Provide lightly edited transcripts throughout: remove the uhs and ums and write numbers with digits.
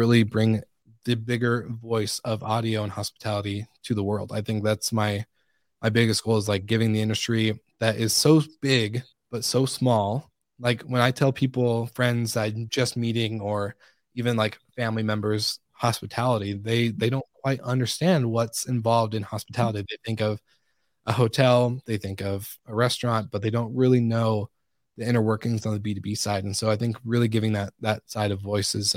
really bring the bigger voice of audio and hospitality to the world. I think that's my biggest goal, is like giving the industry that is so big but so small. Like when I tell people, friends I'm just meeting, or even like family members, hospitality, they don't quite understand what's involved in hospitality. They think of a hotel, they think of a restaurant, but they don't really know the inner workings on the B2B side. And so I think really giving that side of voice is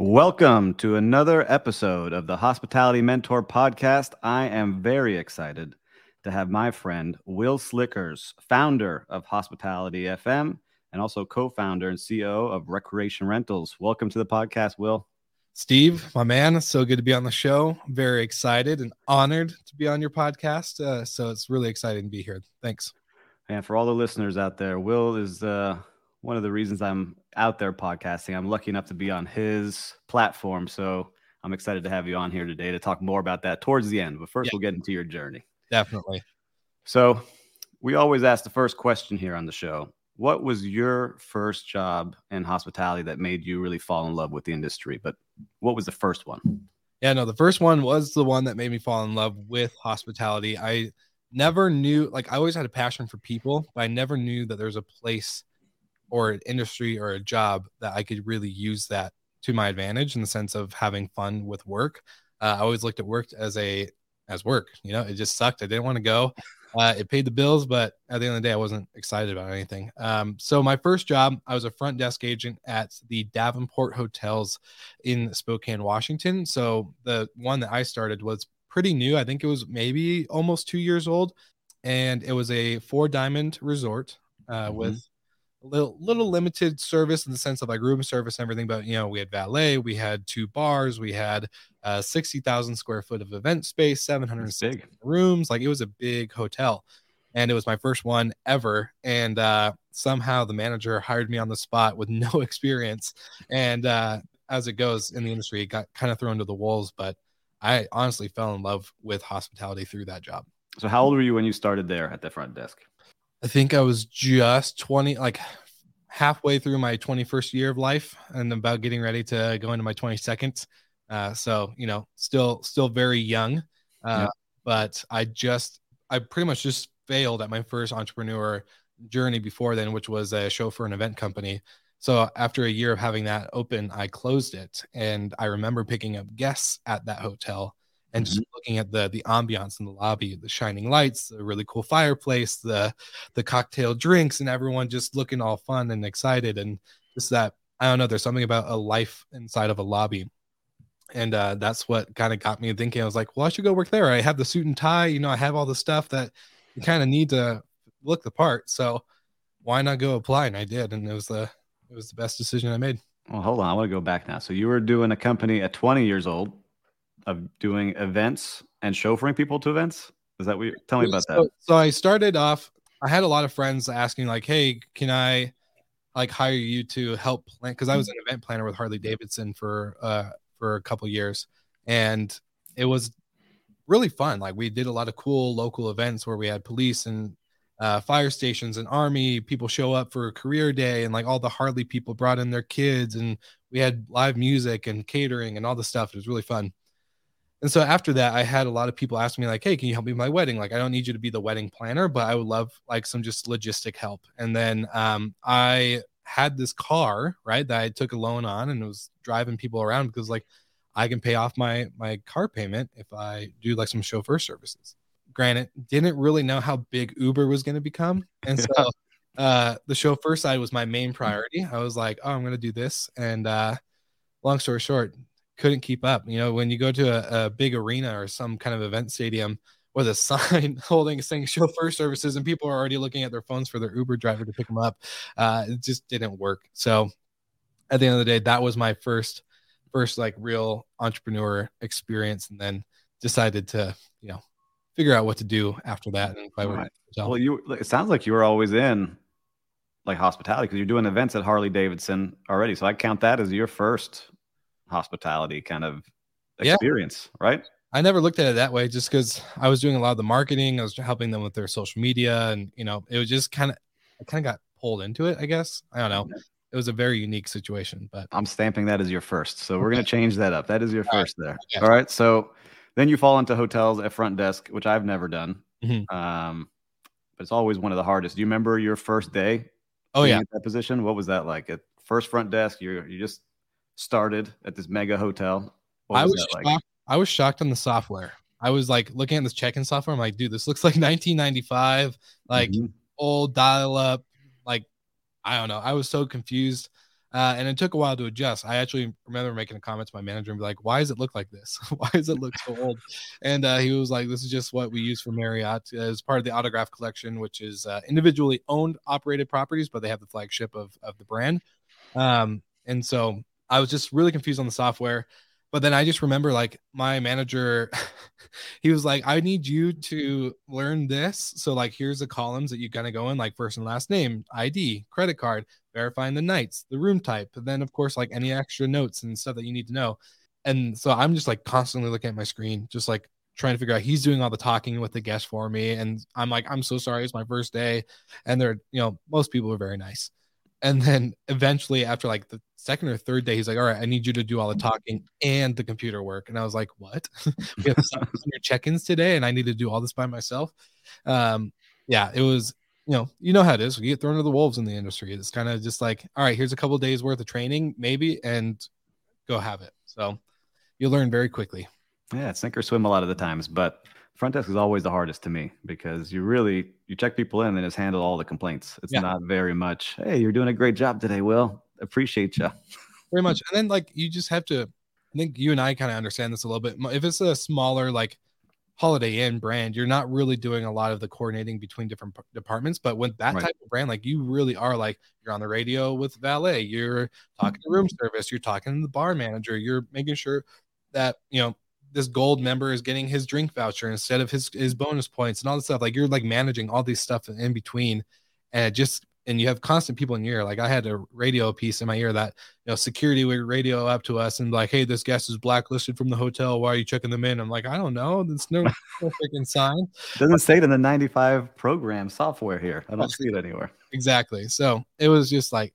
Welcome to another episode of the Hospitality Mentor Podcast. I am very excited to have my friend Wil Slickers, founder of Hospitality FM and also co-founder and CEO of Recreation Rentals. Welcome to the podcast, Wil. Steve, my man, it's so good to be on the show. I'm very excited and honored to be on your podcast. So it's really exciting to be here. Thanks. And for all the listeners out there, Wil is one of the reasons I'm out there podcasting. I'm lucky enough to be on his platform, so I'm excited to have you on here today to talk more about that towards the end. But first, We'll get into your journey. Definitely. So we always ask the first question here on the show. What was your first job in hospitality that made you really fall in love with the industry? But what was the first one? Yeah, no, the first one was the one that made me fall in love with hospitality. I never knew, like I always had a passion for people, but I never knew that there's a place or an industry or a job that I could really use that to my advantage in the sense of having fun with work. I always looked at work as work, you know, it just sucked. I didn't want to go. It paid the bills, but at the end of the day, I wasn't excited about anything. So my first job, I was a front desk agent at the Davenport Hotels in Spokane, Washington. So the one that I started was pretty new. I think it was maybe almost 2 years old, and it was a 4-diamond resort with little limited service in the sense of like room service and everything, but you know, we had valet, we had 2 bars, we had 60,000 square foot of event space, 760 rooms. Like it was a big hotel, and it was my first one ever. And somehow the manager hired me on the spot with no experience. And as it goes in the industry, it got kind of thrown to the wolves, but I honestly fell in love with hospitality through that job. So how old were you when you started there at the front desk? I think I was just 20, like halfway through my 21st year of life and about getting ready to go into my 22nd. So, you know, still very young, but I pretty much just failed at my first entrepreneur journey before then, which was a show for an event company. So after a year of having that open, I closed it. And I remember picking up guests at that hotel and just looking at the ambiance in the lobby, the shining lights, the really cool fireplace, the cocktail drinks, and everyone just looking all fun and excited. And just that, I don't know, there's something about a life inside of a lobby. And that's what kind of got me thinking. I was like, well, I should go work there. I have the suit and tie. You know, I have all the stuff that you kind of need to look the part. So why not go apply? And I did. And it was the best decision I made. Well, hold on. I want to go back now. So you were doing a company at 20 years old. Of doing events and chauffeuring people to events? Is that what you tell me about that? So I started off, I had a lot of friends asking like, hey, like hire you to help plan, because I was an event planner with Harley Davidson for a couple years, and it was really fun. Like we did a lot of cool local events where we had police and fire stations and army people show up for career day, and like all the Harley people brought in their kids, and we had live music and catering and all the stuff. It was really fun. And so after that, I had a lot of people ask me like, hey, can you help me with my wedding? Like, I don't need you to be the wedding planner, but I would love like some just logistic help. And then I had this car, right, that I took a loan on, and it was driving people around because like I can pay off my car payment if I do like some chauffeur services. Granted, didn't really know how big Uber was going to become. And so the chauffeur side was my main priority. I was like, oh, I'm going to do this. And long story short, couldn't keep up. You know, when you go to a big arena or some kind of event stadium with a sign holding saying chauffeur services and people are already looking at their phones for their Uber driver to pick them up, it just didn't work. So at the end of the day, that was my first like real entrepreneur experience, and then decided to, you know, figure out what to do after that. And right. Well, it sounds like you were always in like hospitality because you're doing events at Harley Davidson already. So I count that as your first hospitality kind of experience, right? I never looked at it that way just because I was doing a lot of the marketing. I was helping them with their social media, and you know, it was just I kind of got pulled into it, I guess. I don't know. It was a very unique situation, but I'm stamping that as your first. So we're going to change that up. That is your first there. Okay. All right. So then you fall into hotels at front desk, which I've never done. Mm-hmm. But it's always one of the hardest. Do you remember your first day? Oh yeah. At that position? What was that like? At first front desk, you just started at this mega hotel. I was shocked on the software. I was like looking at this check-in software. I'm like, dude, this looks like 1995, like old dial-up. Like, I don't know. I was so confused. And it took a while to adjust. I actually remember making a comment to my manager and be like, why does it look like this? Why does it look so old? And he was like, this is just what we use for Marriott as part of the Autograph Collection, which is individually owned, operated properties, but they have the flagship of the brand. And so I was just really confused on the software. But then I just remember like my manager, he was like, I need you to learn this. So like, here's the columns that you kind of go in, like first and last name, ID, credit card, verifying the nights, the room type. And then of course, like any extra notes and stuff that you need to know. And so I'm just like constantly looking at my screen, just like trying to figure out, he's doing all the talking with the guest for me. And I'm like, I'm so sorry. It's my first day. And they're, you know, most people are very nice. And then eventually after like the second or third day, he's like, all right, I need you to do all the talking and the computer work. And I was like, what? We have your check-ins today and I need to do all this by myself. Yeah, it was, you know how it is. We get thrown to the wolves in the industry. It's kind of just like, all right, here's a couple of days worth of training maybe and go have it. So you learn very quickly. Yeah, it's sink or swim a lot of the times, but front desk is always the hardest to me because you check people in and just handle all the complaints. It's not very much, hey, you're doing a great job today, Will. Appreciate you. Very much. And then like, you just have to, I think you and I kind of understand this a little bit. If it's a smaller like Holiday Inn brand, you're not really doing a lot of the coordinating between different departments. But with that type of brand, like you really are like, you're on the radio with valet, you're talking to room service, you're talking to the bar manager, you're making sure that, this gold member is getting his drink voucher instead of his bonus points and all this stuff. Like you're like managing all these stuff in between and you have constant people in your ear. Like I had a radio piece in my ear that, security would radio up to us and like, hey, this guest is blacklisted from the hotel. Why are you checking them in? I'm like, I don't know. There's no freaking sign. Doesn't say it in the 95 program software here. I don't see it anywhere. Exactly. So it was just like,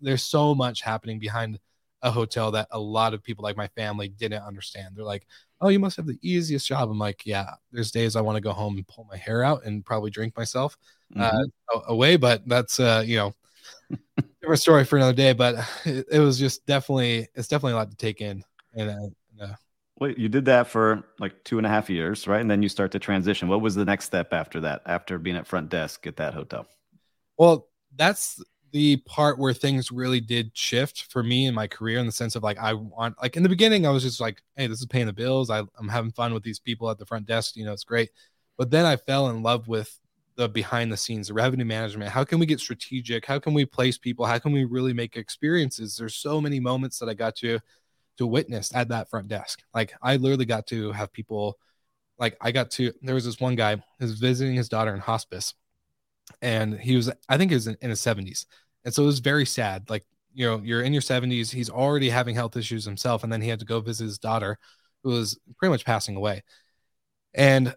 there's so much happening behind a hotel that a lot of people like my family didn't understand. They're like, oh, you must have the easiest job. I'm like, yeah, there's days I want to go home and pull my hair out and probably drink myself away. But that's, different story for another day, but it was just definitely a lot to take in. Well, you did that for like 2.5 years, right? And then you start to transition. What was the next step after that, after being at front desk at that hotel? Well, that's the part where things really did shift for me in my career in the sense of like, in the beginning, I was just like, hey, this is paying the bills. I'm having fun with these people at the front desk. It's great. But then I fell in love with the behind the scenes, the revenue management. How can we get strategic? How can we place people? How can we really make experiences? There's so many moments that I got to witness at that front desk. Like I literally got to have people there was this one guy who was visiting his daughter in hospice. And he was in his 70s. And so it was very sad. Like, you know, you're in your 70s. He's already having health issues himself. And then he had to go visit his daughter, who was pretty much passing away. And,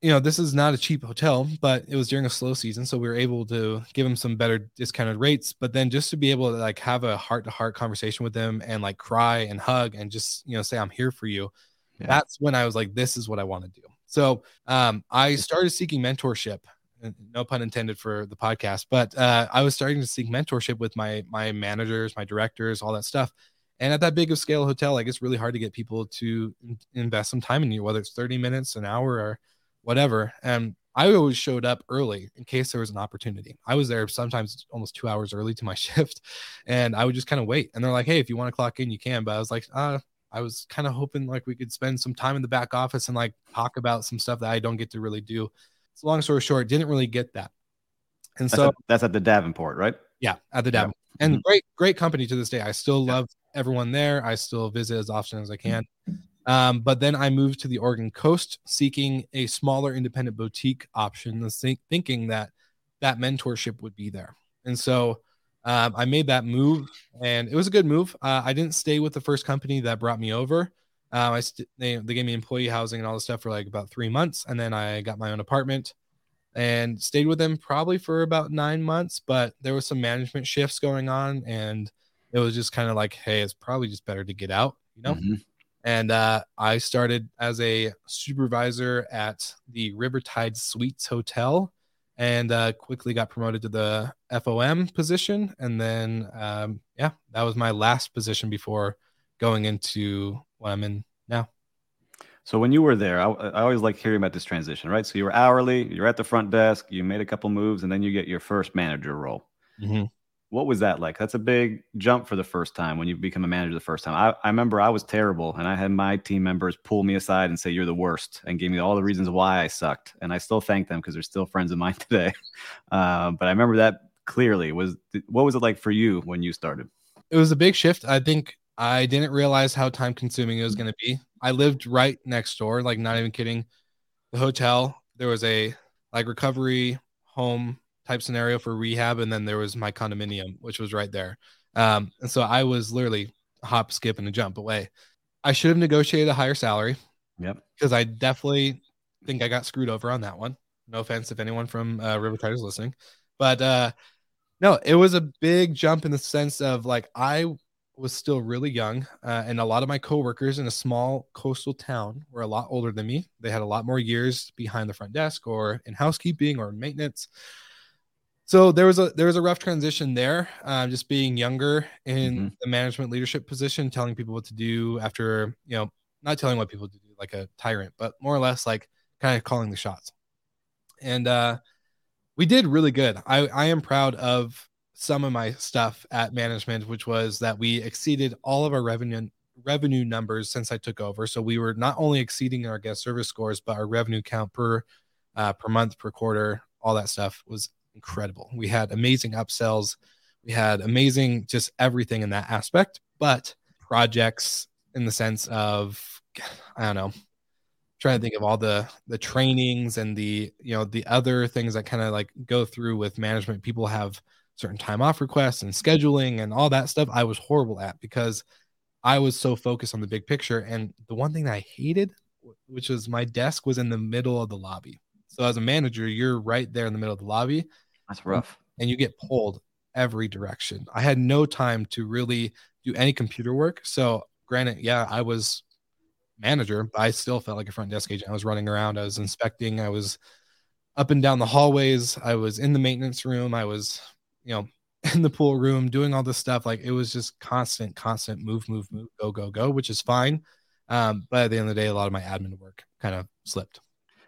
you know, this is not a cheap hotel, but it was during a slow season. So we were able to give him some better discounted rates. But then just to be able to like have a heart to heart conversation with him and like cry and hug and just, you know, say, I'm here for you. Yeah. That's when I was like, this is what I want to do. So I started seeking mentorship. No pun intended for the podcast, but I was starting to seek mentorship with my managers, my directors, all that stuff. And at that big of scale hotel, like it's really hard to get people to invest some time in you, whether it's 30 minutes, an hour, or whatever. And I always showed up early in case there was an opportunity. I was there sometimes almost 2 hours early to my shift, and I would just kind of wait. And they're like, hey, if you want to clock in, you can. But I was like, I was kind of hoping like we could spend some time in the back office and like talk about some stuff that I don't get to really do. So long story short, didn't really get that. And so that's at the Davenport, right? Yeah, at the Davenport. Yeah. And great company to this day. I still love everyone there. I still visit as often as I can. But then I moved to the Oregon coast, seeking a smaller independent boutique option, thinking that mentorship would be there. And so I made that move, and it was a good move. I didn't stay with the first company that brought me over. They gave me employee housing and all this stuff for like about 3 months. And then I got my own apartment and stayed with them probably for about 9 months, but there was some management shifts going on, and it was just kind of like, hey, it's probably just better to get out, you know? Mm-hmm. And, I started as a supervisor at the Rivertide Suites Hotel and, quickly got promoted to the FOM position. And then, that was my last position before going into what I'm in now. So when you were there, I always like hearing about this transition, right? So you were hourly, you're at the front desk, you made a couple moves, and then you get your first manager role. Mm-hmm. What was that like? That's a big jump for the first time when you become a manager the first time. I remember I was terrible, and I had my team members pull me aside and say, you're the worst, and gave me all the reasons why I sucked. And I still thank them because they're still friends of mine today. But I remember that clearly. What was it like for you when you started? It was a big shift. I think I didn't realize how time consuming it was going to be. I lived right next door, like not even kidding. The hotel, there was a like recovery home type scenario for rehab. And then there was my condominium, which was right there. And so I was literally hop, skip, and a jump away. I should have negotiated a higher salary. Yep. Because I definitely think I got screwed over on that one. No offense if anyone from Rivertide is listening. But no, it was a big jump in the sense of like I was still really young. And a lot of my coworkers in a small coastal town were a lot older than me. They had a lot more years behind the front desk or in housekeeping or maintenance. So there was a rough transition there. Just being younger in the management leadership position, telling people what to do after, you know, not telling what people to do like a tyrant, but more or less like kind of calling the shots. And we did really good. I am proud of some of my stuff at management, which was that we exceeded all of our revenue numbers since I took over. So we were not only exceeding our guest service scores, but our revenue count per month, per quarter, all that stuff was incredible. We had amazing upsells. We had amazing, just everything in that aspect, but projects in the sense of, I don't know, trying to think of all the trainings and the, you know, the other things that kind of like go through with management. People have certain time off requests and scheduling and all that stuff I was horrible at because I was so focused on the big picture. And the one thing that I hated, which was my desk was in the middle of the lobby. So as a manager, you're right there in the middle of the lobby. That's rough. And you get pulled every direction. I had no time to really do any computer work. So granted, yeah, I was manager, but I still felt like a front desk agent. I was running around. I was inspecting. I was up and down the hallways. I was in the maintenance room. I was, you know, in the pool room, doing all this stuff. Like it was just constant move, go, which is fine. But at the end of the day, a lot of my admin work kind of slipped.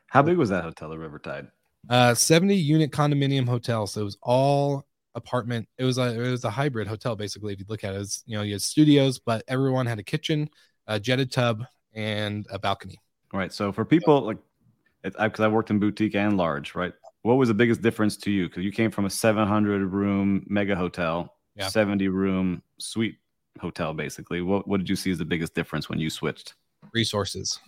How big was that hotel at Rivertide? 70 unit condominium hotel. So it was all apartment. It was a hybrid hotel. Basically, if you look at it, it's, you know, you had studios, but everyone had a kitchen, a jetted tub, and a balcony. All right. So for people like, because I worked in boutique and large, right? What was the biggest difference to you? Because you came from a 700-room mega hotel, 70-room suite hotel, basically. What did you see as the biggest difference when you switched? Resources.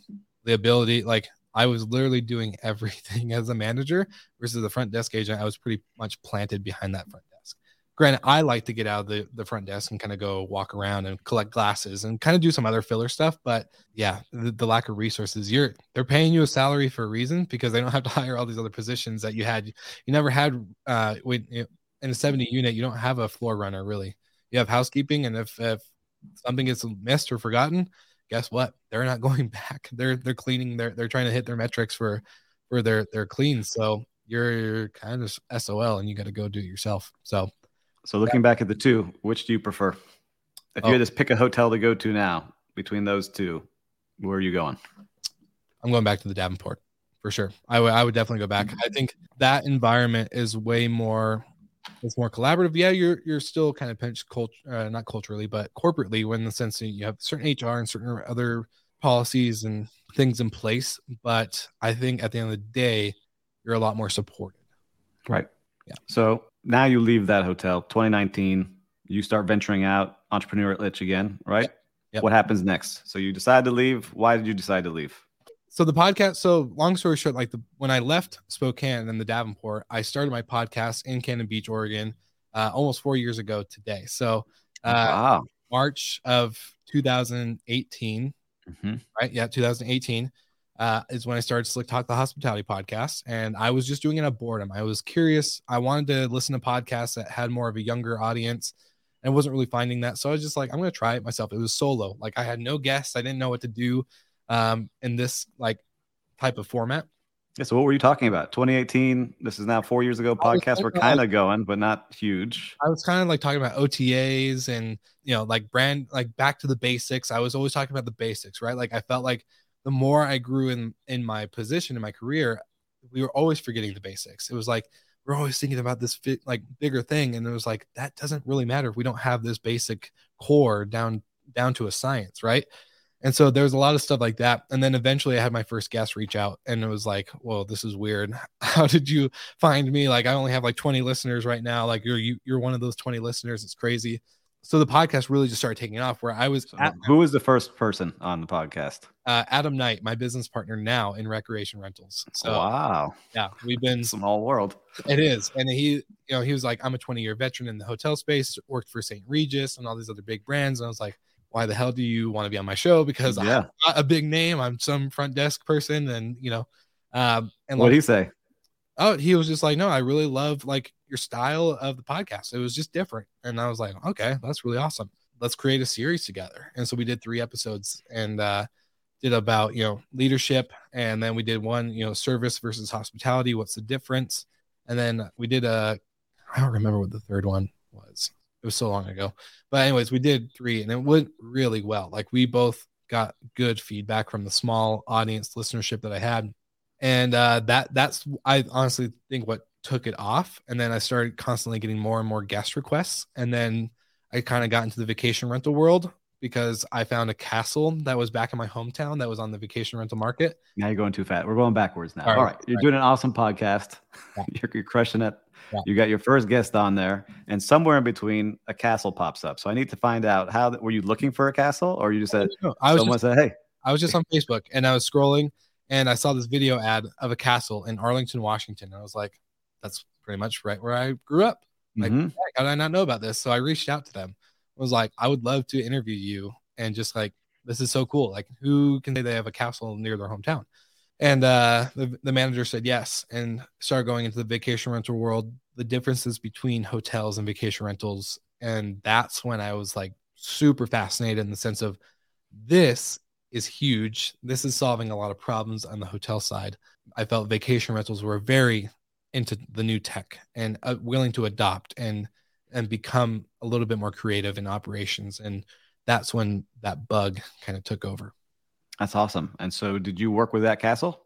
The ability, like I was literally doing everything as a manager versus the front desk agent. I was pretty much planted behind that front desk. Granted, I like to get out of the front desk and kind of go walk around and collect glasses and kind of do some other filler stuff. But yeah, the lack of resources. They're paying you a salary for a reason, because they don't have to hire all these other positions that you had. You never had in a 70 unit, you don't have a floor runner really. You have housekeeping, and if something gets missed or forgotten, guess what? They're not going back. They're cleaning. They're trying to hit their metrics for their clean. So you're kind of SOL, and you got to go do it yourself. So looking back at the two, which do you prefer? If you had to pick a hotel to go to now between those two, where are you going? I'm going back to the Davenport for sure. I would definitely go back. I think that environment is way more, it's more collaborative. Yeah, you're still kind of pinched not culturally, but corporately, when in the sense that you have certain HR and certain other policies and things in place. But I think at the end of the day, you're a lot more supported. Right. Yeah. So now you leave that hotel, 2019, you start venturing out, entrepreneur at Litch again, right? Yep. What happens next? So you decide to leave. Why did you decide to leave? So long story short, when I left Spokane and the Davenport, I started my podcast in Cannon Beach, Oregon, almost 4 years ago today. So wow. March of 2018, mm-hmm. Right? Yeah, 2018. Is when I started Slick Talk, the hospitality podcast. And I was just doing it out of boredom. I was curious. I wanted to listen to podcasts that had more of a younger audience, and wasn't really finding that. So I was just like, I'm going to try it myself. It was solo. Like, I had no guests. I didn't know what to do in this type of format. Yeah. So what were you talking about? 2018. This is now 4 years ago. Podcasts were kind of going, but not huge. I was kind of talking about OTAs and, brand, back to the basics. I was always talking about the basics, right? I felt the more I grew in my position in my career, we were always forgetting the basics. It was we're always thinking about this bigger thing. And it was that doesn't really matter if we don't have this basic core down to a science. Right. And so there was a lot of stuff like that. And then eventually I had my first guest reach out, and it was well, this is weird. How did you find me? I only have 20 listeners right now. You're one of those 20 listeners. It's crazy. So the podcast really just started taking off, where I was. Who was the first person on the podcast? Adam Knight, my business partner now in Recreation Rentals. So wow, yeah, we've been small world. It is, and he, he was I'm a 20-year veteran in the hotel space, worked for St. Regis and all these other big brands, and I was why the hell do you want to be on my show? Because I'm not a big name. I'm some front desk person, and and what'd he say? Oh, he was just no, I really love your style of the podcast. It was just different. And I was okay, that's really awesome. Let's create a series together. And so we did 3 episodes, and did about, leadership. And then we did one, service versus hospitality. What's the difference? And then we did I don't remember what the third one was. It was so long ago, but anyways, we did 3, and it went really well. We both got good feedback from the small audience listenership that I had. And that's I honestly think what took it off. And then I started constantly getting more and more guest requests. And then I kind of got into the vacation rental world, because I found a castle that was back in my hometown that was on the vacation rental market. Now you're going too fast. We're going backwards now. All right. You're doing an awesome podcast. Yeah. You're crushing it. Yeah. You got your first guest on there, and somewhere in between a castle pops up. So I need to find out were you looking for a castle, or you just said, hey, I was just on Facebook and I was scrolling, and I saw this video ad of a castle in Arlington, Washington. And I was that's pretty much right where I grew up. Mm-hmm. How did I not know about this? So I reached out to them. I was I would love to interview you. And just this is so cool. Who can say they have a castle near their hometown? And the manager said yes, and started going into the vacation rental world, the differences between hotels and vacation rentals. And that's when I was super fascinated in the sense of, this is huge. This is solving a lot of problems on the hotel side. I felt vacation rentals were very into the new tech and willing to adopt and become a little bit more creative in operations. And that's when that bug kind of took over. That's awesome. And so did you work with that castle?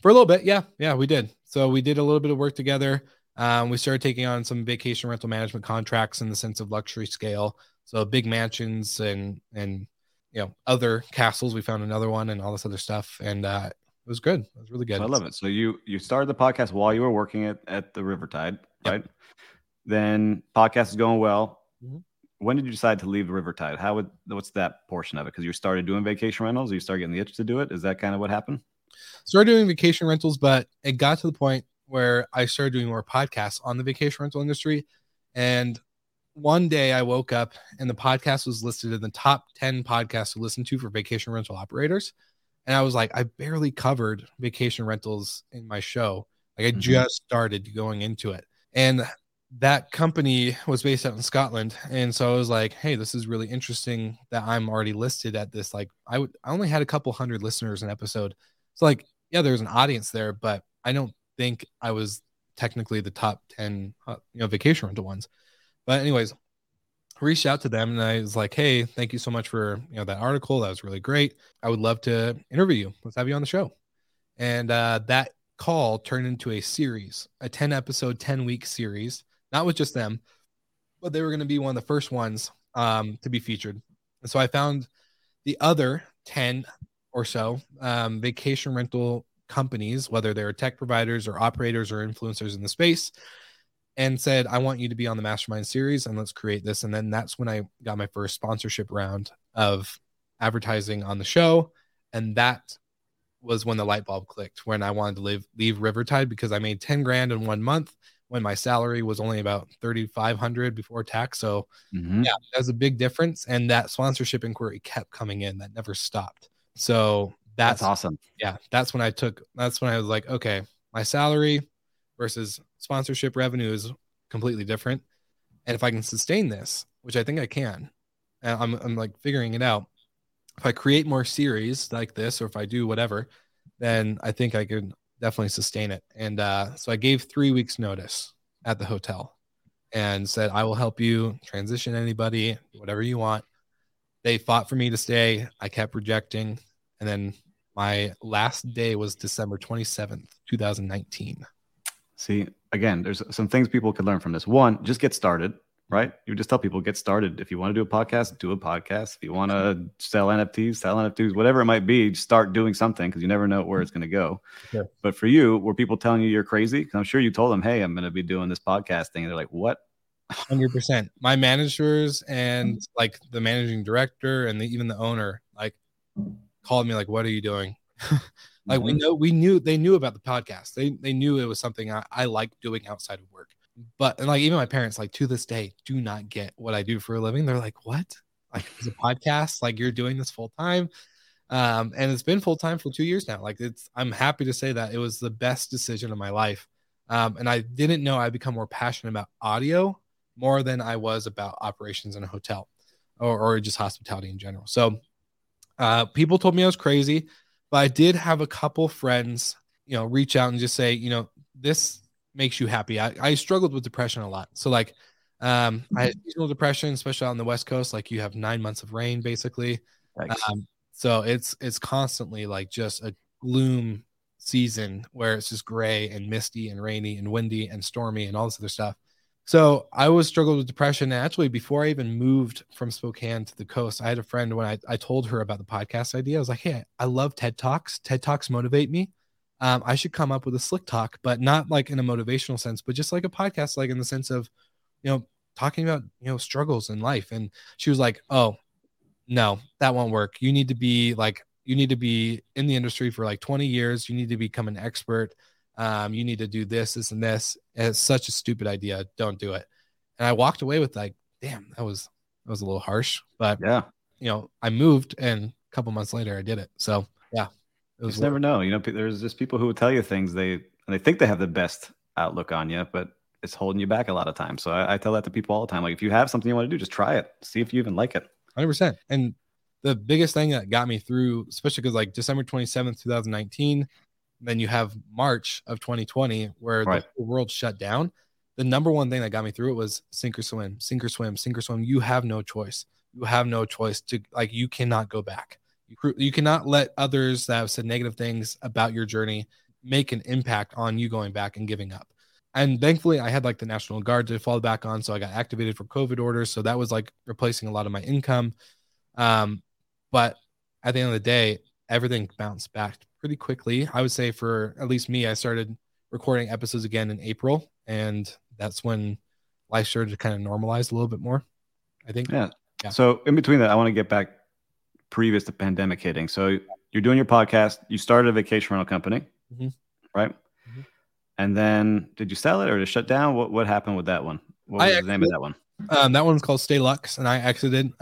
For a little bit. Yeah, we did. So we did a little bit of work together. We started taking on some vacation rental management contracts in the sense of luxury scale. So big mansions and other castles. We found another one and all this other stuff. And, it was good. It was really good. I love it. So you started the podcast while you were working at the Rivertide, right? Yep. Then podcast is going well. Mm-hmm. When did you decide to leave the Rivertide? What's that portion of it? Because you started doing vacation rentals, or you started getting the itch to do it. Is that kind of what happened? Started doing vacation rentals, but it got to the point where I started doing more podcasts on the vacation rental industry. And one day I woke up and the podcast was listed in the top 10 podcasts to listen to for vacation rental operators. And I was like, I barely covered vacation rentals in my show. Like I just started going into it. And that company was based out in Scotland. And so I was like, hey, this is really interesting that I'm already listed at this. Like I only had a couple hundred listeners an episode. So like, yeah, there's an audience there, but I don't think I was technically the top 10, vacation rental ones. But anyways, reached out to them and I was like, hey, thank you so much for, that article. That was really great. I would love to interview you. Let's have you on the show. And that call turned into a series, a 10 episode, 10 week series, not with just them, but they were going to be one of the first ones to be featured. And so I found the other 10 or so vacation rental companies, whether they're tech providers or operators or influencers in the space, and said, I want you to be on the mastermind series and let's create this. And then that's when I got my first sponsorship round of advertising on the show. And that was when the light bulb clicked, when I wanted to leave Rivertide, because I made 10 grand in 1 month when my salary was only about 3,500 before tax. So yeah, that was a big difference. And that sponsorship inquiry kept coming in. That never stopped. So that's awesome. Yeah. That's when I was like, okay, my salary versus sponsorship revenue is completely different. And if I can sustain this, which I think I can, and I'm like figuring it out. If I create more series like this, or if I do whatever, then I think I can definitely sustain it. And so I gave 3 weeks notice at the hotel and said, I will help you transition anybody, whatever you want. They fought for me to stay. I kept rejecting. And then my last day was December 27th, 2019. See, again, there's some things people could learn from this. One, just get started, right? You just tell people, get started. If you want to do a podcast. If you want to sell NFTs, whatever it might be, just start doing something because you never know where it's going to go. Yeah. But for you, were people telling you you're crazy? Because I'm sure you told them, hey, I'm going to be doing this podcast thing. And they're like, what? 100%. My managers and like the managing director and even the owner like called me like, what are you doing? Like they knew about the podcast. They knew it was something I like doing outside of work. But and like even my parents, like to this day, do not get what I do for a living. They're like, what? Like it's a podcast, like you're doing this full time. And it's been full time for 2 years now. Like I'm happy to say that it was the best decision of my life. And I didn't know I'd become more passionate about audio more than I was about operations in a hotel or just hospitality in general. So people told me I was crazy. But I did have a couple friends, reach out and just say, this makes you happy. I struggled with depression a lot. So like I had seasonal depression, especially on the West Coast. Like you have 9 months of rain basically. So it's constantly like just a gloom season where it's just gray and misty and rainy and windy and stormy and all this other stuff. So I always struggled with depression. And actually, before I even moved from Spokane to the coast, I had a friend when I told her about the podcast idea. I was like, hey, I love TED Talks. TED Talks motivate me. I should come up with a slick talk, but not like in a motivational sense, but just like a podcast, like in the sense of, talking about, struggles in life. And she was like, oh, no, that won't work. You need to be in the industry for like 20 years. You need to become an expert. You need to do this, this, and this. And it's such a stupid idea. Don't do it. And I walked away with like, damn, that was a little harsh, but yeah, I moved and a couple months later I did it. So yeah, it was never know, there's just people who will tell you things they think they have the best outlook on you, but it's holding you back a lot of times. So I tell that to people all the time. Like if you have something you want to do, just try it. See if you even like it. 100%. And the biggest thing that got me through, especially because like December 27th, 2019, then you have March of 2020 where the whole world shut down. The number one thing that got me through it was sink or swim, sink or swim, sink or swim. You have no choice. You have no choice to like, you cannot go back. You cannot let others that have said negative things about your journey make an impact on you going back and giving up. And thankfully I had like the National Guard to fall back on. So I got activated for COVID orders. So that was like replacing a lot of my income. But at the end of the day, everything bounced back pretty quickly. I would say for at least me, I started recording episodes again in April, and that's when life started to kind of normalize a little bit more, I think. Yeah. So in between that, I want to get back previous to pandemic hitting. So you're doing your podcast. You started a vacation rental company, right? And then did you sell it or did it shut down? What happened with that one? What was the name of that one? That one's called Stay Lux, and I exited.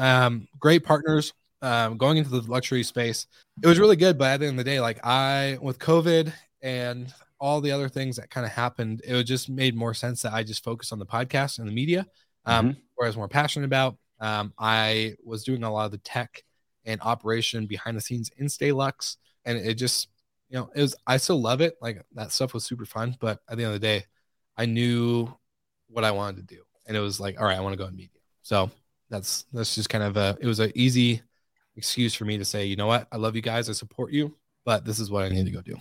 Great partners going into the luxury space. It was really good, but at the end of the day, with COVID and all the other things that kind of happened, it just made more sense that I just focus on the podcast and the media, where I was more passionate about. I was doing a lot of the tech and operation behind the scenes in Stay Lux, and it just, it was, I still love it. Like, that stuff was super fun, but at the end of the day, I knew what I wanted to do. And it was like, all right, I want to go in media. So that's just kind of it was an easy excuse for me to say, you know what? I love you guys. I support you, but this is what I need to go do.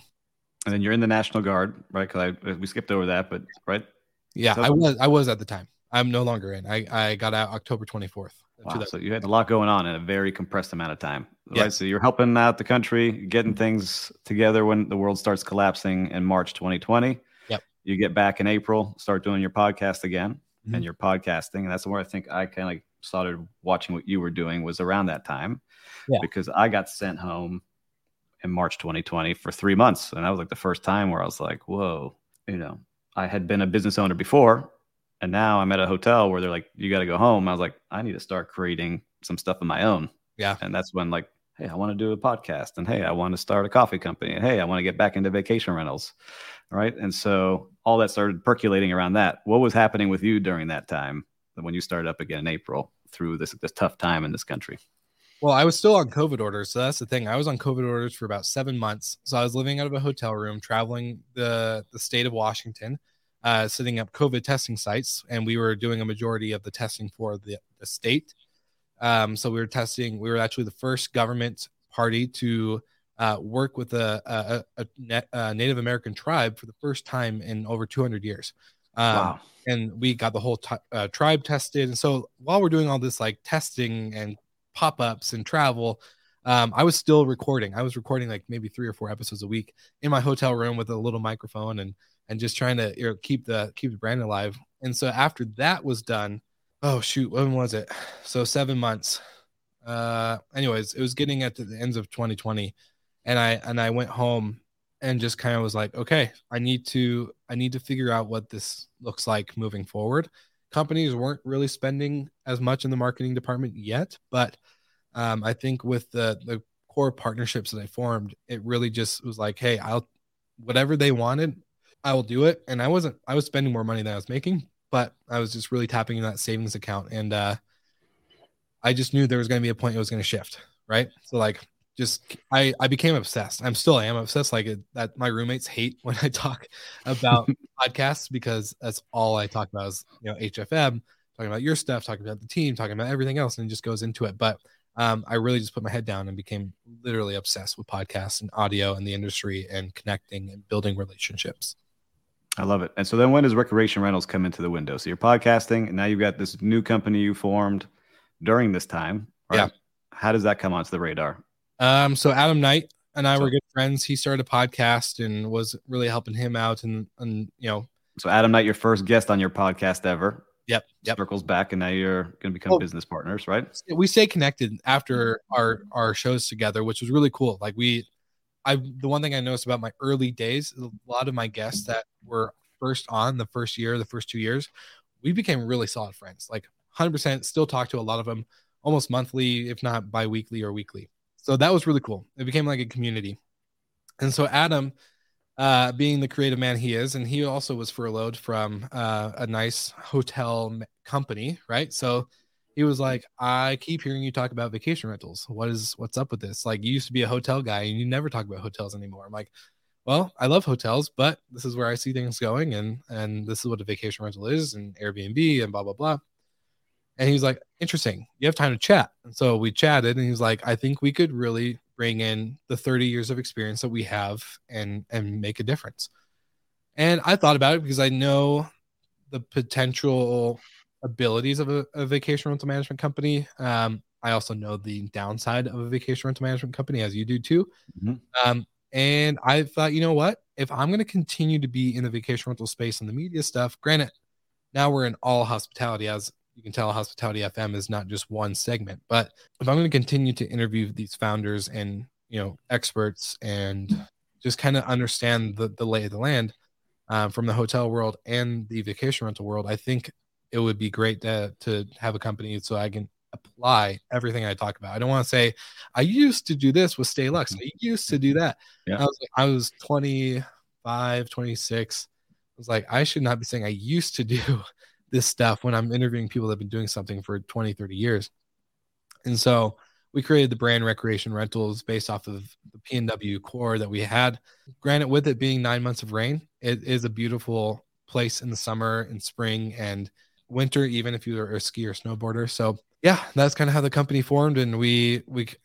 And then you're in the National Guard, right? Cause we skipped over that, but right. Yeah, so I was at the time. I'm no longer in. I got out October 24th. Wow, so you had a lot going on in a very compressed amount of time, right? Yeah. So you're helping out the country, getting things together when the world starts collapsing in March 2020. Yep. You get back in April, start doing your podcast again. And you're podcasting, and that's where I think I kind of started watching what you were doing, was around that time, because I got sent home in March 2020 for 3 months, and that was like the first time where I was like, whoa, I had been a business owner before, and now I'm at a hotel where they're like, you got to go home. I was like, I need to start creating some stuff of my own. Yeah. And that's when, like, hey, I want to do a podcast, and hey, I want to start a coffee company, and hey, I want to get back into vacation rentals, right? And so all that started percolating around that. What was happening with you during that time when you started up again in April through this tough time in this country? Well, I was still on COVID orders, so that's the thing. I was on COVID orders for about 7 months, so I was living out of a hotel room, traveling the state of Washington, setting up COVID testing sites, and we were doing a majority of the testing for the state. So we were testing. We were actually the first government party to work with a Native American tribe for the first time in over 200 years. Wow. And we got the whole tribe tested. And so while we're doing all this testing and pop-ups and travel, I was still recording. I was recording maybe 3 or 4 episodes a week in my hotel room with a little microphone and just trying to keep the brand alive. And so after that was done. Oh, shoot. When was it? So 7 months. Anyways, it was getting at the ends of 2020. And I went home and just kind of was like, okay, I need to figure out what this looks like moving forward. Companies weren't really spending as much in the marketing department yet. But I think with the core partnerships that I formed, it really just was like, hey, whatever they wanted, I will do it. And I was spending more money than I was making, but I was just really tapping into that savings account. And I just knew there was going to be a point it was going to shift, right? So I became obsessed. I am obsessed. My roommates hate when I talk about podcasts, because that's all I talk about is, HFM, talking about your stuff, talking about the team, talking about everything else, and it just goes into it. But I really just put my head down and became literally obsessed with podcasts and audio and the industry and connecting and building relationships. I love it. And so then when does Recreation Rentals come into the window? So you're podcasting, and now you've got this new company you formed during this time, right? Yeah. How does that come onto the radar? So Adam Knight and I were good friends. He started a podcast and was really helping him out. And So Adam Knight, your first guest on your podcast ever. Yep. Circles back, and now you're going to become business partners, right? We stay connected after our shows together, which was really cool. The one thing I noticed about my early days, a lot of my guests that were first on the first year, the first 2 years, we became really solid friends, 100%, still talk to a lot of them almost monthly, if not bi-weekly or weekly. So that was really cool. It became a community. And so Adam, being the creative man he is, and he also was furloughed from a nice hotel company, right? So he was like, I keep hearing you talk about vacation rentals. What's up with this? You used to be a hotel guy and you never talk about hotels anymore. I'm like, well, I love hotels, but this is where I see things going. And this is what a vacation rental is, and Airbnb and blah, blah, blah. And he was like, interesting. You have time to chat. And so we chatted, and he was like, I think we could really bring in the 30 years of experience that we have and make a difference. And I thought about it, because I know the potential abilities of a vacation rental management company. I also know the downside of a vacation rental management company, as you do too. And I thought, you know what, if I'm going to continue to be in the vacation rental space and the media stuff, granted, now we're in all hospitality, as you can tell, Hospitality FM is not just one segment, but if I'm going to continue to interview these founders and, experts, and just kind of understand the lay of the land from the hotel world and the vacation rental world, I think it would be great to have a company so I can apply everything I talk about. I don't want to say I used to do this with Stay Lux. I used to do that. Yeah. I was 25, 26. I was like, I should not be saying I used to do this stuff when I'm interviewing people that have been doing something for 20, 30 years. And so we created the brand Recreation Rentals based off of the P&W core that we had. Granted, with it being 9 months of rain, it is a beautiful place in the summer and spring and winter, even if you are a skier or snowboarder. So yeah, that's kind of how the company formed. And we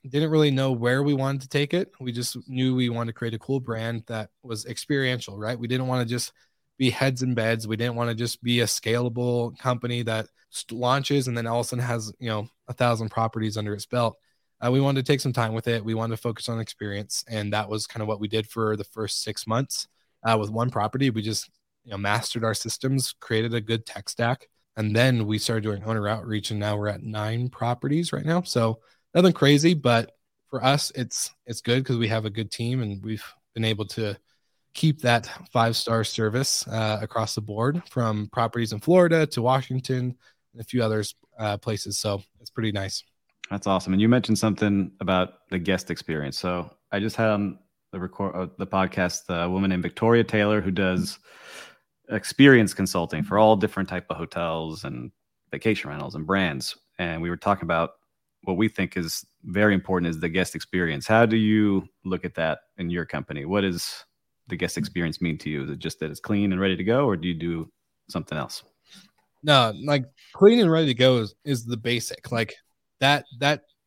didn't really know where we wanted to take it. We just knew we wanted to create a cool brand that was experiential, right? We didn't want to just be heads in beds. We didn't want to just be a scalable company that launches and then all of a sudden has, 1,000 properties under its belt. We wanted to take some time with it. We wanted to focus on experience. And that was kind of what we did for the first 6 months with one property. We just, mastered our systems, created a good tech stack. And then we started doing owner outreach, and now we're at 9 properties right now. So nothing crazy, but for us, it's good because we have a good team, and we've been able to keep that 5-star service across the board, from properties in Florida to Washington and a few other places. So it's pretty nice. That's awesome. And you mentioned something about the guest experience. So I just had on the podcast a woman named Victoria Taylor who does experience consulting for all different type of hotels and vacation rentals and brands. And we were talking about what we think is very important is the guest experience. How do you look at that in your company? What does the guest experience mean to you? Is it just that it's clean and ready to go, or do you do something else? No, like clean and ready to go is the basic. Like that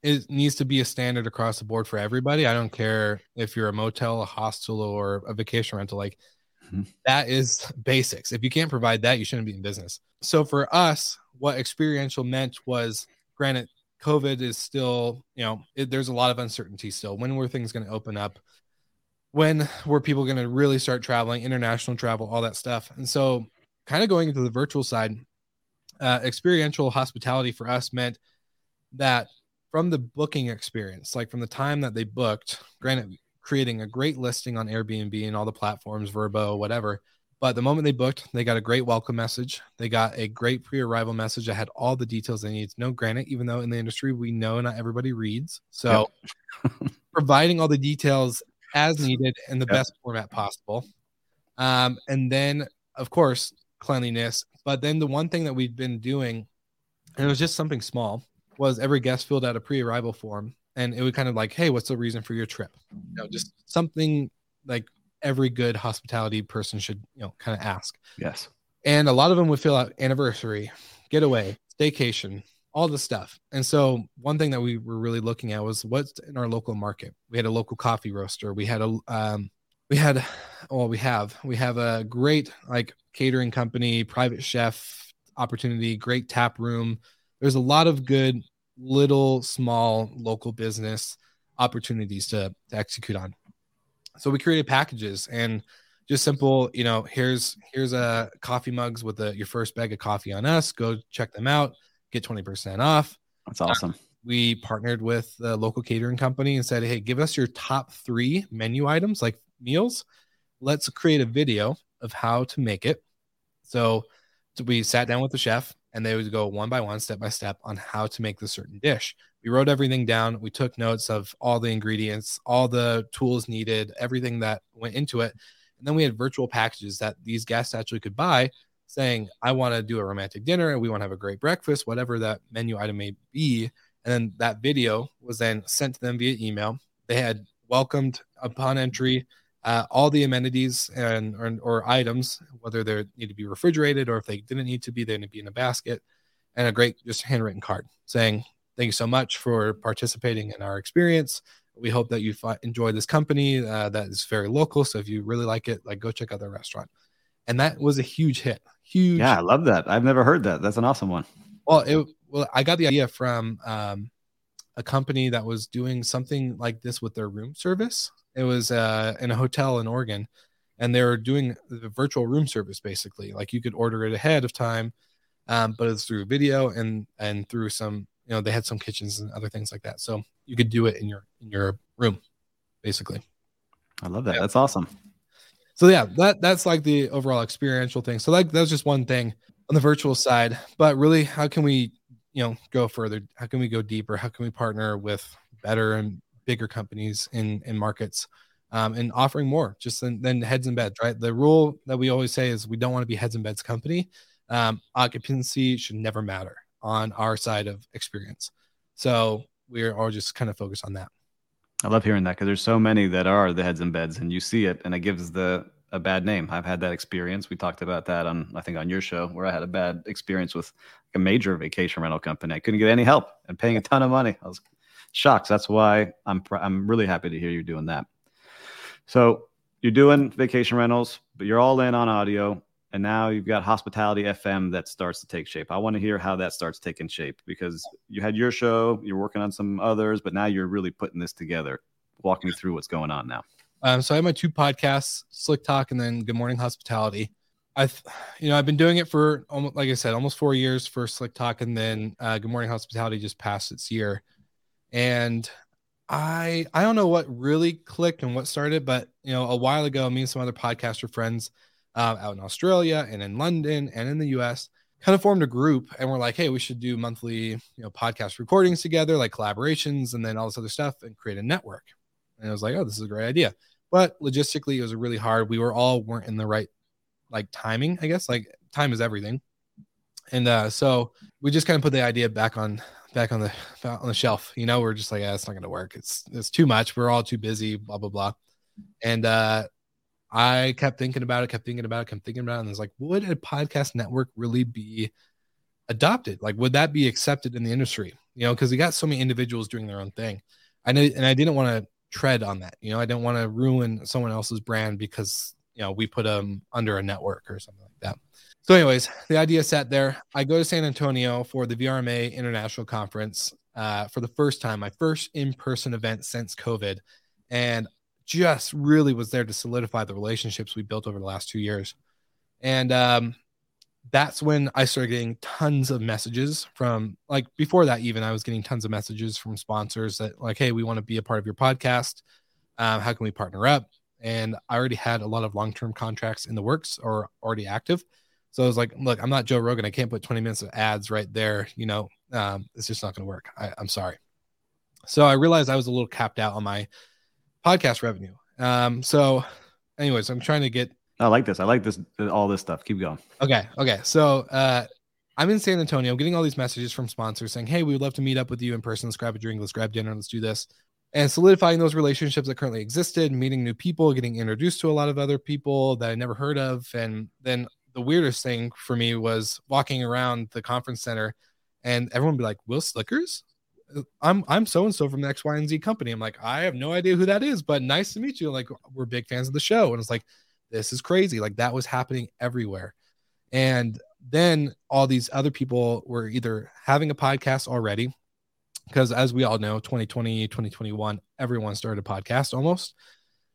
is, needs to be a standard across the board for everybody. I don't care if you're a motel, a hostel, or a vacation rental. Like, that is basics. If you can't provide that, you shouldn't be in business. So for us, what experiential meant was, granted, COVID is still, there's a lot of uncertainty still. When were things going to open up? When were people going to really start traveling, international travel, all that stuff? And so kind of going into the virtual side, experiential hospitality for us meant that from the booking experience, like from the time that they booked, granted, creating a great listing on Airbnb and all the platforms, Vrbo, whatever. But the moment they booked, they got a great welcome message. They got a great pre-arrival message that had all the details they needed to know. Granted, even though in the industry, we know not everybody reads. So providing all the details as needed in the best format possible. And then, of course, cleanliness. But then the one thing that we've been doing, and it was just something small, was every guest filled out a pre-arrival form. And it would kind of like, hey, what's the reason for your trip? Just something like every good hospitality person should, kind of ask. Yes. And a lot of them would fill out anniversary, getaway, staycation, all this stuff. And so one thing that we were really looking at was what's in our local market. We had a local coffee roaster. We had we have a great like catering company, private chef opportunity, great tap room. There's a lot of good little small local business opportunities to execute on. So we created packages and just simple, here's a coffee mugs with your first bag of coffee on us. Go check them out, get 20% off. That's awesome. We partnered with the local catering company and said, hey, give us your top 3 menu items, like meals. Let's create a video of how to make it. So we sat down with the chef, and they would go one by one, step by step on how to make the certain dish. We wrote everything down. We took notes of all the ingredients, all the tools needed, everything that went into it. And then we had virtual packages that these guests actually could buy, saying, I want to do a romantic dinner and we want to have a great breakfast, whatever that menu item may be. And then that video was then sent to them via email. They had welcomed upon entry all the amenities and or items, whether they need to be refrigerated or if they didn't need to be, they'd be in a basket, and a great just handwritten card saying, thank you so much for participating in our experience. We hope that you enjoy this company that is very local. So if you really like it, go check out their restaurant. And that was a huge hit. Yeah, I love that. I've never heard that. That's an awesome one. Well, I got the idea from a company that was doing something like this with their room service. It was in a hotel in Oregon, and they were doing the virtual room service, basically. Like you could order it ahead of time, but it's through video and through some, they had some kitchens and other things like that. So you could do it in your room, basically. I love that. Yeah. That's awesome. So yeah, that's like the overall experiential thing. So like, that's just one thing. on the virtual side, but really, how can we, go further? How can we go deeper? How can we partner with better and bigger companies in markets, and offering more just than heads and beds, right? The rule that we always say is we don't want to be heads and beds company. Occupancy should never matter on our side of experience. So we're all just kind of focused on that. I love hearing that, because there's so many that are the heads and beds, and you see it, and it gives a bad name. I've had that experience. We talked about that on your show, where I had a bad experience with a major vacation rental company. I couldn't get any help and paying a ton of money. I was shocked. That's why I'm really happy to hear you're doing that. So you're doing vacation rentals, but you're all in on audio, and now you've got Hospitality FM that starts to take shape. I want to hear how that starts taking shape, because you had your show, you're working on some others, but now you're really putting this together. Walk me through what's going on now. So I have my two podcasts, Slick Talk and then Good Morning Hospitality. I've been doing it for, almost 4 years for Slick Talk, and then Good Morning Hospitality just passed its year. And I don't know what really clicked and what started, but, a while ago, me and some other podcaster friends out in Australia and in London and in the U.S. kind of formed a group, and we're like, hey, we should do monthly, podcast recordings together, like collaborations and then all this other stuff, and create a network. And I was like, oh, this is a great idea. But logistically, it was really hard. We weren't in the right, timing, I guess. Time is everything. And so we just kind of put the idea back on the shelf. We're just like, it's not going to work. It's too much. We're all too busy, blah, blah, blah. And I kept thinking about it. And I was like, would a podcast network really be adopted? Would that be accepted in the industry? Because we got so many individuals doing their own thing. I know, and I didn't want to tread on that. I don't want to ruin someone else's brand because we put them under a network or something like that. So anyways, the idea sat there. I go to San Antonio for the VRMA International Conference for the first time, my first in-person event since COVID, and just really was there to solidify the relationships we built over the last 2 years. And that's when I started getting tons of messages from, before that even, I was getting tons of messages from sponsors that hey, we want to be a part of your podcast. How can we partner up? And I already had a lot of long-term contracts in the works or already active. So I was like, look, I'm not Joe Rogan. I can't put 20 minutes of ads right there. It's just not going to work. I'm sorry. So I realized I was a little capped out on my podcast revenue. So anyways, I'm trying to get, I like this, all this stuff. Keep going. Okay. So I'm in San Antonio. I'm getting all these messages from sponsors saying, hey, we would love to meet up with you in person. Let's grab a drink. Let's grab dinner. Let's do this. And solidifying those relationships that currently existed, meeting new people, getting introduced to a lot of other people that I never heard of. And then the weirdest thing for me was walking around the conference center and everyone would be like, Wil Slickers? I'm so-and-so from the X, Y, and Z company. I'm like, I have no idea who that is, but nice to meet you. We're big fans of the show. And it's like, this is crazy. That was happening everywhere. And then all these other people were either having a podcast already, because as we all know, 2020, 2021, everyone started a podcast almost.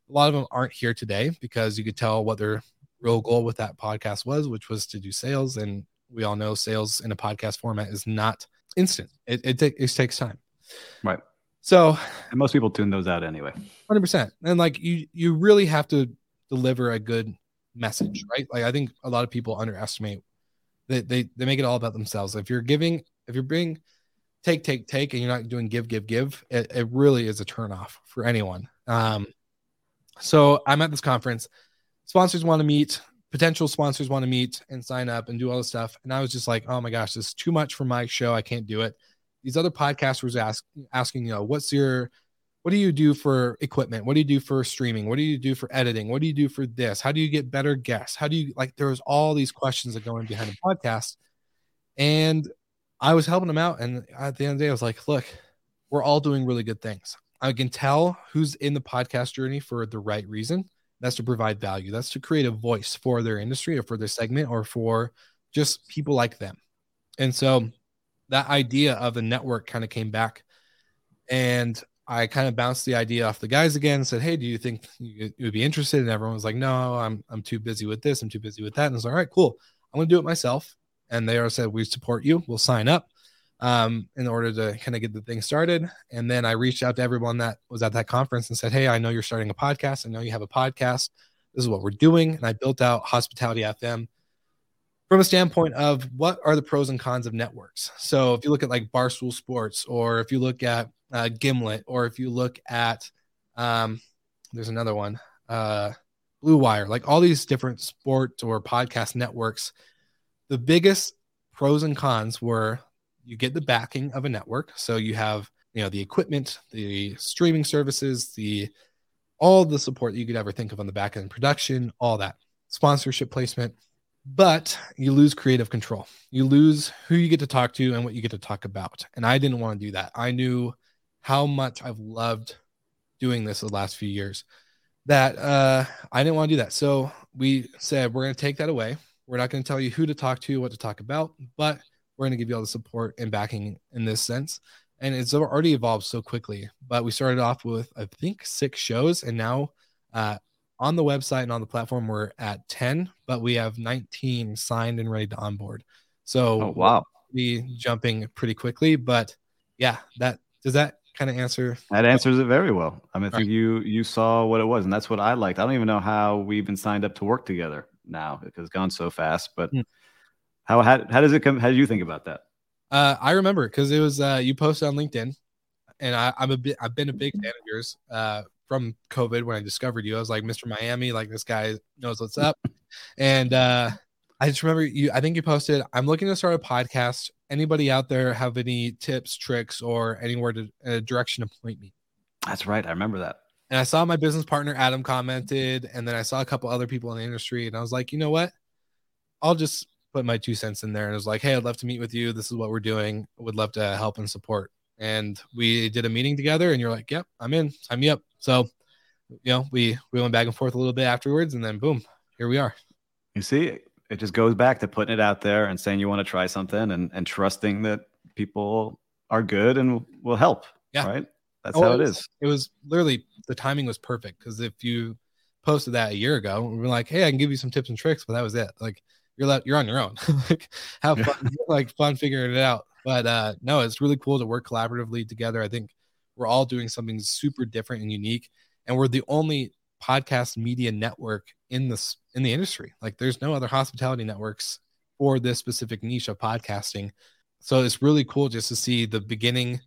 A lot of them aren't here today because you could tell what their real goal with that podcast was, which was to do sales. And we all know sales in a podcast format is not instant. It takes time. Right. So, and most people tune those out anyway. 100%. And you really have to deliver a good message, right? I think a lot of people underestimate that they make it all about themselves. If you're being take, and you're not doing give, it really is a turnoff for anyone. So I'm at this conference, sponsors want to meet, potential sponsors want to meet and sign up and do all this stuff. And I was just like, oh my gosh, this is too much for my show. I can't do it. These other podcasters asking, what do you do for equipment? What do you do for streaming? What do you do for editing? What do you do for this? How do you get better guests? How do you there was all these questions that go in behind a podcast, and I was helping them out. And at the end of the day, I was like, look, we're all doing really good things. I can tell who's in the podcast journey for the right reason. That's to provide value. That's to create a voice for their industry or for their segment or for just people like them. And so that idea of the network kind of came back, and I kind of bounced the idea off the guys again and said, hey, do you think you would be interested? And everyone was like, no, I'm too busy with this. I'm too busy with that. And I was like, all right, cool. I'm going to do it myself. And they all said, we support you. We'll sign up in order to kind of get the thing started. And then I reached out to everyone that was at that conference and said, hey, I know you're starting a podcast. I know you have a podcast. This is what we're doing. And I built out Hospitality FM from a standpoint of what are the pros and cons of networks. So if you look at like Barstool Sports, or if you look at Gimlet, or if you look at there's another one, Blue Wire, like all these different sports or podcast networks, the biggest pros and cons were you get the backing of a network. So you have, you know, the equipment, the streaming services, all the support that you could ever think of on the back end, production, all that, sponsorship placement, but you lose creative control. You lose who you get to talk to and what you get to talk about. And I didn't want to do that. I knew how much I've loved doing this the last few years that I didn't want to do that. So we said, we're going to take that away. We're not going to tell you who to talk to, what to talk about, but we're going to give you all the support and backing in this sense. And it's already evolved so quickly, but we started off with, I think, 6 shows. And now on the website and on the platform, we're at 10, but we have 19 signed and ready to onboard. So we'll be jumping pretty quickly, but yeah, does that kind of answer? That answers it very well. I mean, I think you saw what it was, and that's what I liked. I don't even know how we even signed up to work together now, because it's gone so fast, but how does it come? How do you think about that? I remember because it was you posted on LinkedIn, and I've been a big fan of yours from COVID when I discovered you. I was like, Mr. Miami, like this guy knows what's up. And I just remember you. I think you posted, I'm looking to start a podcast. Anybody out there have any tips, tricks, or anywhere to a direction to point me? That's right. I remember that. And I saw my business partner Adam commented, and then I saw a couple other people in the industry, and I was like, you know what? I'll just put my 2 cents in there, and it was like, hey, I'd love to meet with you. This is what we're doing. Would love to help and support. And we did a meeting together, and you're like, yep, I'm in. Sign me up. So, you know, we went back and forth a little bit afterwards, and then boom, here we are. You see, it just goes back to putting it out there and saying you want to try something, and trusting that people are good and will help. Yeah. Right. That's how it is. It was literally, the timing was perfect, because if you posted that a year ago, we were like, hey, I can give you some tips and tricks, but that was it. Like, you're on your own. Like, have fun, like fun figuring it out. But no, it's really cool to work collaboratively together. I think we're all doing something super different and unique, and we're the only podcast media network in the industry. Like, there's no other hospitality networks for this specific niche of podcasting. So it's really cool just to see the beginning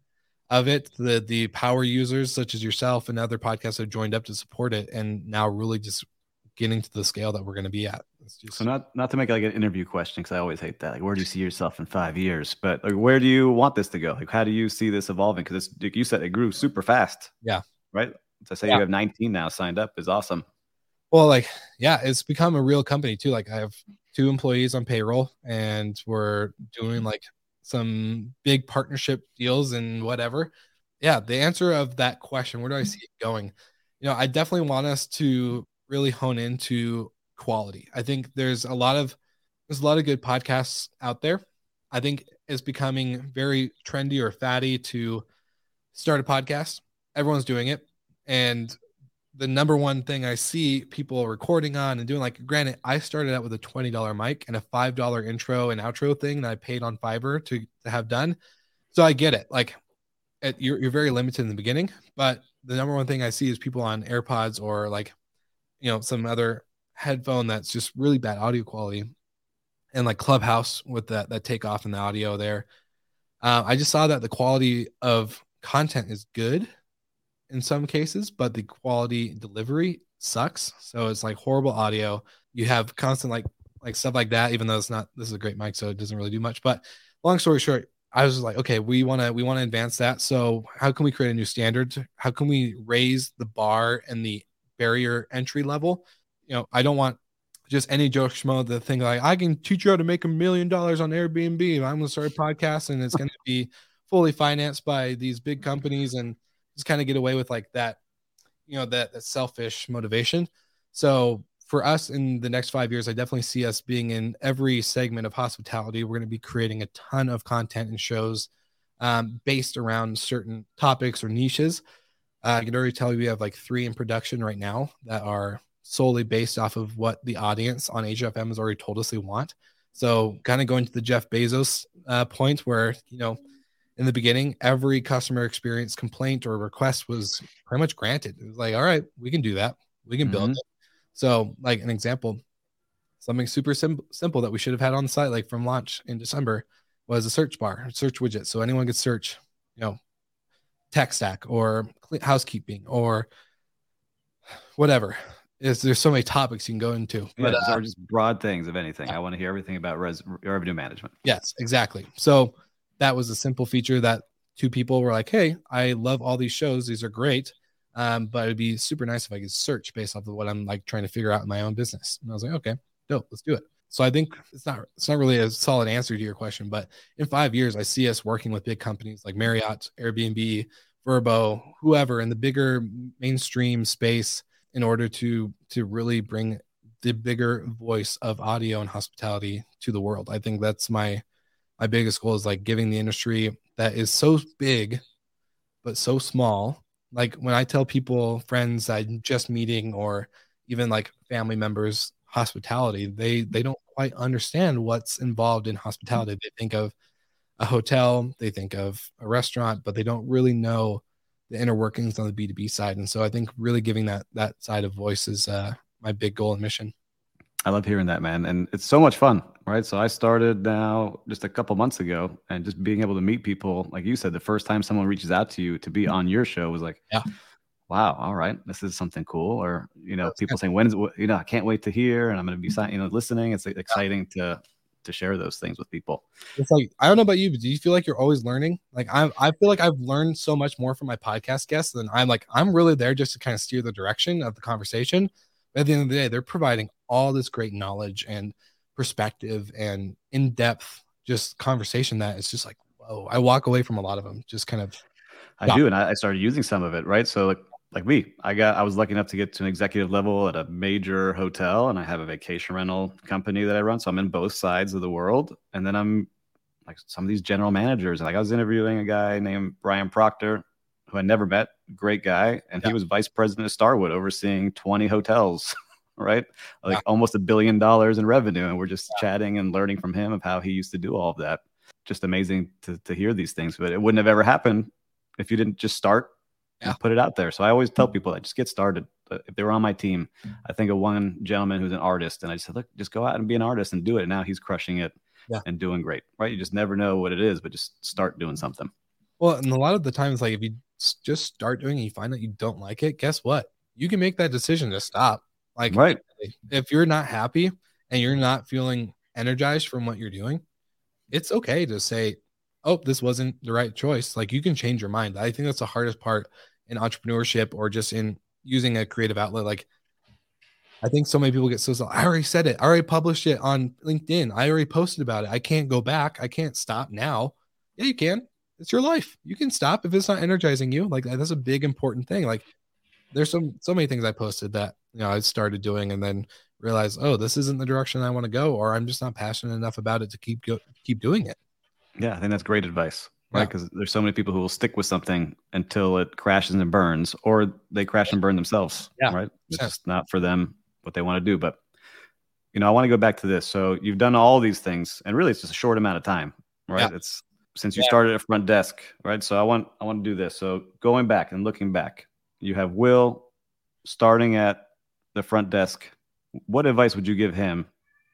of it, the power users such as yourself and other podcasts have joined up to support it, and now really just getting to the scale that we're going to be at. So not to make like an interview question, because I always hate that. Like, where do you see yourself in 5 years? But like, where do you want this to go? Like, how do you see this evolving? Because it's, like you said, it grew super fast. Yeah. Right. To say you have 19 now signed up is awesome. Well, like, yeah, it's become a real company too. Like, I have 2 employees on payroll, and we're doing like some big partnership deals and whatever. Yeah. The answer of that question, where do I see it going? You know, I definitely want us to really hone into quality. I think there's a lot of good podcasts out there. I think it's becoming very trendy or fatty to start a podcast. Everyone's doing it. And the number one thing I see people recording on and doing, like, granted, I started out with a $20 mic and a $5 intro and outro thing that I paid on Fiverr to have done. So I get it. Like, you're very limited in the beginning, but the number one thing I see is people on AirPods or, like, you know, some other headphone that's just really bad audio quality, and like Clubhouse with that takeoff in the audio there. I just saw that the quality of content is good in some cases, but the quality delivery sucks. So it's like horrible audio. You have constant like stuff like that, even though this is a great mic, so it doesn't really do much. But long story short, I was like, okay, we want to advance that. So how can we create a new standard? How can we raise the bar and the barrier entry level? You know, I don't want just any Joe Schmo, the thing like, I can teach you how to make $1 million on Airbnb. I'm going to start a podcast and it's going to be fully financed by these big companies, and just kind of get away with like that, you know, that selfish motivation. So for us in the next 5 years, I definitely see us being in every segment of hospitality. We're going to be creating a ton of content and shows based around certain topics or niches. I can already tell you we have like 3 in production right now that are solely based off of what the audience on HFM has already told us they want. So kind of going to the Jeff Bezos point where, you know, in the beginning, every customer experience complaint or request was pretty much granted. It was like, all right, we can do that. We can build it. So like an example, Something super simple that we should have had on the site, like from launch in December, was a search bar, search widget. So anyone could search, you know, tech stack or housekeeping or whatever. There's so many topics you can go into. Yeah, but, are just broad things of anything. Yeah. I want to hear everything about revenue management. Yes, exactly. So that was a simple feature that two people were like, hey, I love all these shows. These are great. But it'd be super nice if I could search based off of what I'm like trying to figure out in my own business. And I was like, okay, dope, let's do it. So I think it's not really a solid answer to your question, but in 5 years, I see us working with big companies like Marriott, Airbnb, Vrbo, whoever in the bigger mainstream space in order to really bring the bigger voice of audio and hospitality to the world. I think that's my biggest goal is like giving the industry that is so big, but so small. Like when I tell people, friends I'm just meeting or even like family members, hospitality, they don't quite understand what's involved in hospitality. They think of a hotel, they think of a restaurant, but they don't really know the inner workings on the B2B side. And so I think really giving that side of voice is my big goal and mission. I love hearing that, man. And it's so much fun, right? So I started now just a couple months ago and just being able to meet people. Like you said, the first time someone reaches out to you to be on your show was like, yeah, wow, all right, this is something cool. Or, you know, people saying, when's, you know, I can't wait to hear and I'm going to be, you know, listening. It's exciting to share those things with people. It's like, I don't know about you, but do you feel like you're always learning? Like I feel like I've learned so much more from my podcast guests than I'm really there just to kind of steer the direction of the conversation. At the end of the day, they're providing all this great knowledge and perspective and in-depth just conversation that it's just like, whoa, I walk away from a lot of them, just kind of. I do. And I started using some of it, right? So like me, I was lucky enough to get to an executive level at a major hotel, and I have a vacation rental company that I run. So I'm in both sides of the world. And then I'm like some of these general managers. Like I was interviewing a guy named Brian Proctor, who I never met, great guy. And he was vice president of Starwood overseeing 20 hotels, right? Like almost $1 billion in revenue. And we're just chatting and learning from him of how he used to do all of that. Just amazing to hear these things, but it wouldn't have ever happened if you didn't just start and put it out there. So I always tell people that just get started. If they were on my team, I think of one gentleman who's an artist and I just said, look, just go out and be an artist and do it. And now he's crushing it and doing great, right? You just never know what it is, but just start doing something. Well, and a lot of the times, like if you just start doing it and you find that you don't like it, guess what? You can make that decision to stop. Like, right. If you're not happy and you're not feeling energized from what you're doing, it's okay to say, oh, this wasn't the right choice. Like you can change your mind. I think that's the hardest part in entrepreneurship or just in using a creative outlet. Like I think so many people get so, I already said it. I already published it on LinkedIn. I already posted about it. I can't go back. I can't stop now. Yeah, you can. It's your life. You can stop if it's not energizing you. Like that's a big important thing. Like there's so many things I posted that, you know, I started doing and then realized, oh, this isn't the direction I want to go, or I'm just not passionate enough about it to keep doing it. Yeah, I think that's great advice, right? Because there's so many people who will stick with something until it crashes and burns, or they crash and burn themselves, right? It's just not for them what they want to do. But, you know, I want to go back to this. So you've done all these things, and really it's just a short amount of time, right? Yeah. It's since you started at front desk, right? So I want to do this. So going back and looking back, you have Wil starting at the front desk. What advice would you give him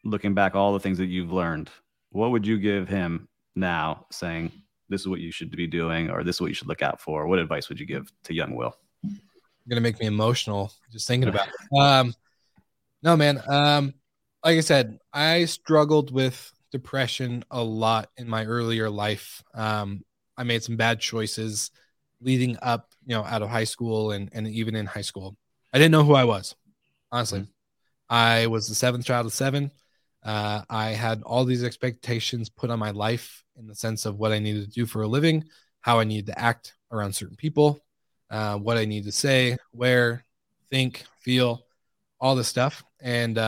looking back all the things that you've learned? What would you give him now saying this is what you should be doing or this is what you should look out for? What advice would you give to young Wil? You're going to make me emotional just thinking about it. No, man. Like I said, I struggled with depression a lot in my earlier life. I made some bad choices leading up, you know, out of high school and even in high school. I didn't know who I was, honestly. I was the seventh child of seven. I had all these expectations put on my life in the sense of what I needed to do for a living, how I needed to act around certain people, what I needed to say, where, think, feel, all this stuff. And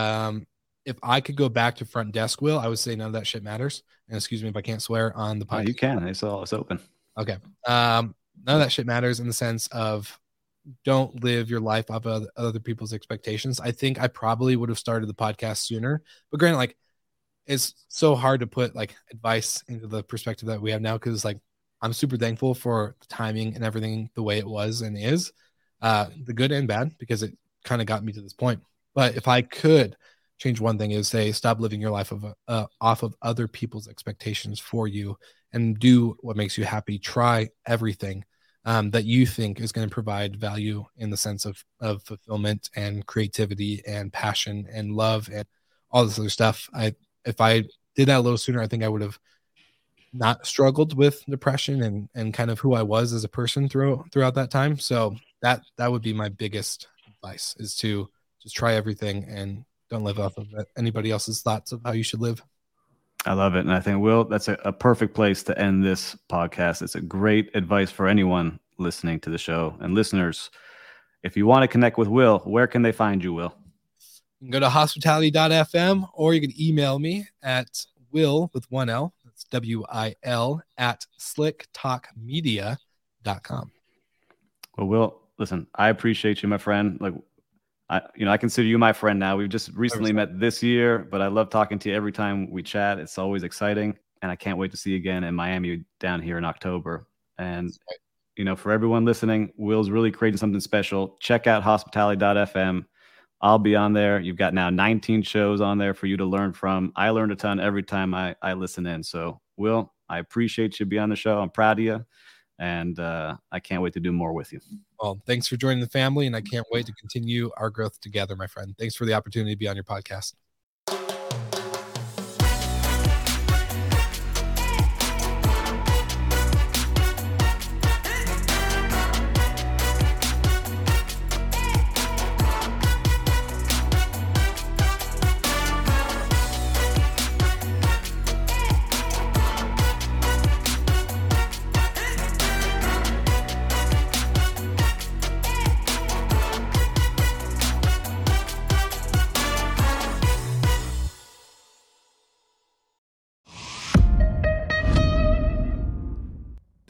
if I could go back to front desk, Wil, I would say none of that shit matters. And excuse me if I can't swear on the podcast. No, you can. It's open. Okay. None of that shit matters in the sense of don't live your life off of other people's expectations. I think I probably would have started the podcast sooner, but granted, like it's so hard to put like advice into the perspective that we have now. Cause like, I'm super thankful for the timing and everything, the way it was and is, the good and bad, because it kind of got me to this point. But if I could change one thing is say, stop living your life off of other people's expectations for you and do what makes you happy. Try everything that you think is going to provide value in the sense of fulfillment and creativity and passion and love and all this other stuff. If I did that a little sooner, I think I would have not struggled with depression and kind of who I was as a person throughout that time. So that would be my biggest advice, is to just try everything and don't live off of anybody else's thoughts of how you should live. I love it. And I think, Wil, that's a perfect place to end this podcast. It's a great advice for anyone listening to the show. And listeners, if you want to connect with Wil, where can they find you, Wil? You can go to hospitality.fm, or you can email me at Wil with one L. That's WIL at slicktalkmedia.com. Well, Wil, listen, I appreciate you, my friend. Like, I consider you my friend now. We've just recently met this year, but I love talking to you every time we chat. It's always exciting, and I can't wait to see you again in Miami down here in October. And, for everyone listening, Will's really creating something special. Check out hospitality.fm. I'll be on there. You've got now 19 shows on there for you to learn from. I learned a ton every time I listen in. So, Wil, I appreciate you being on the show. I'm proud of you. And I can't wait to do more with you. Well, thanks for joining the family, and I can't wait to continue our growth together, my friend. Thanks for the opportunity to be on your podcast.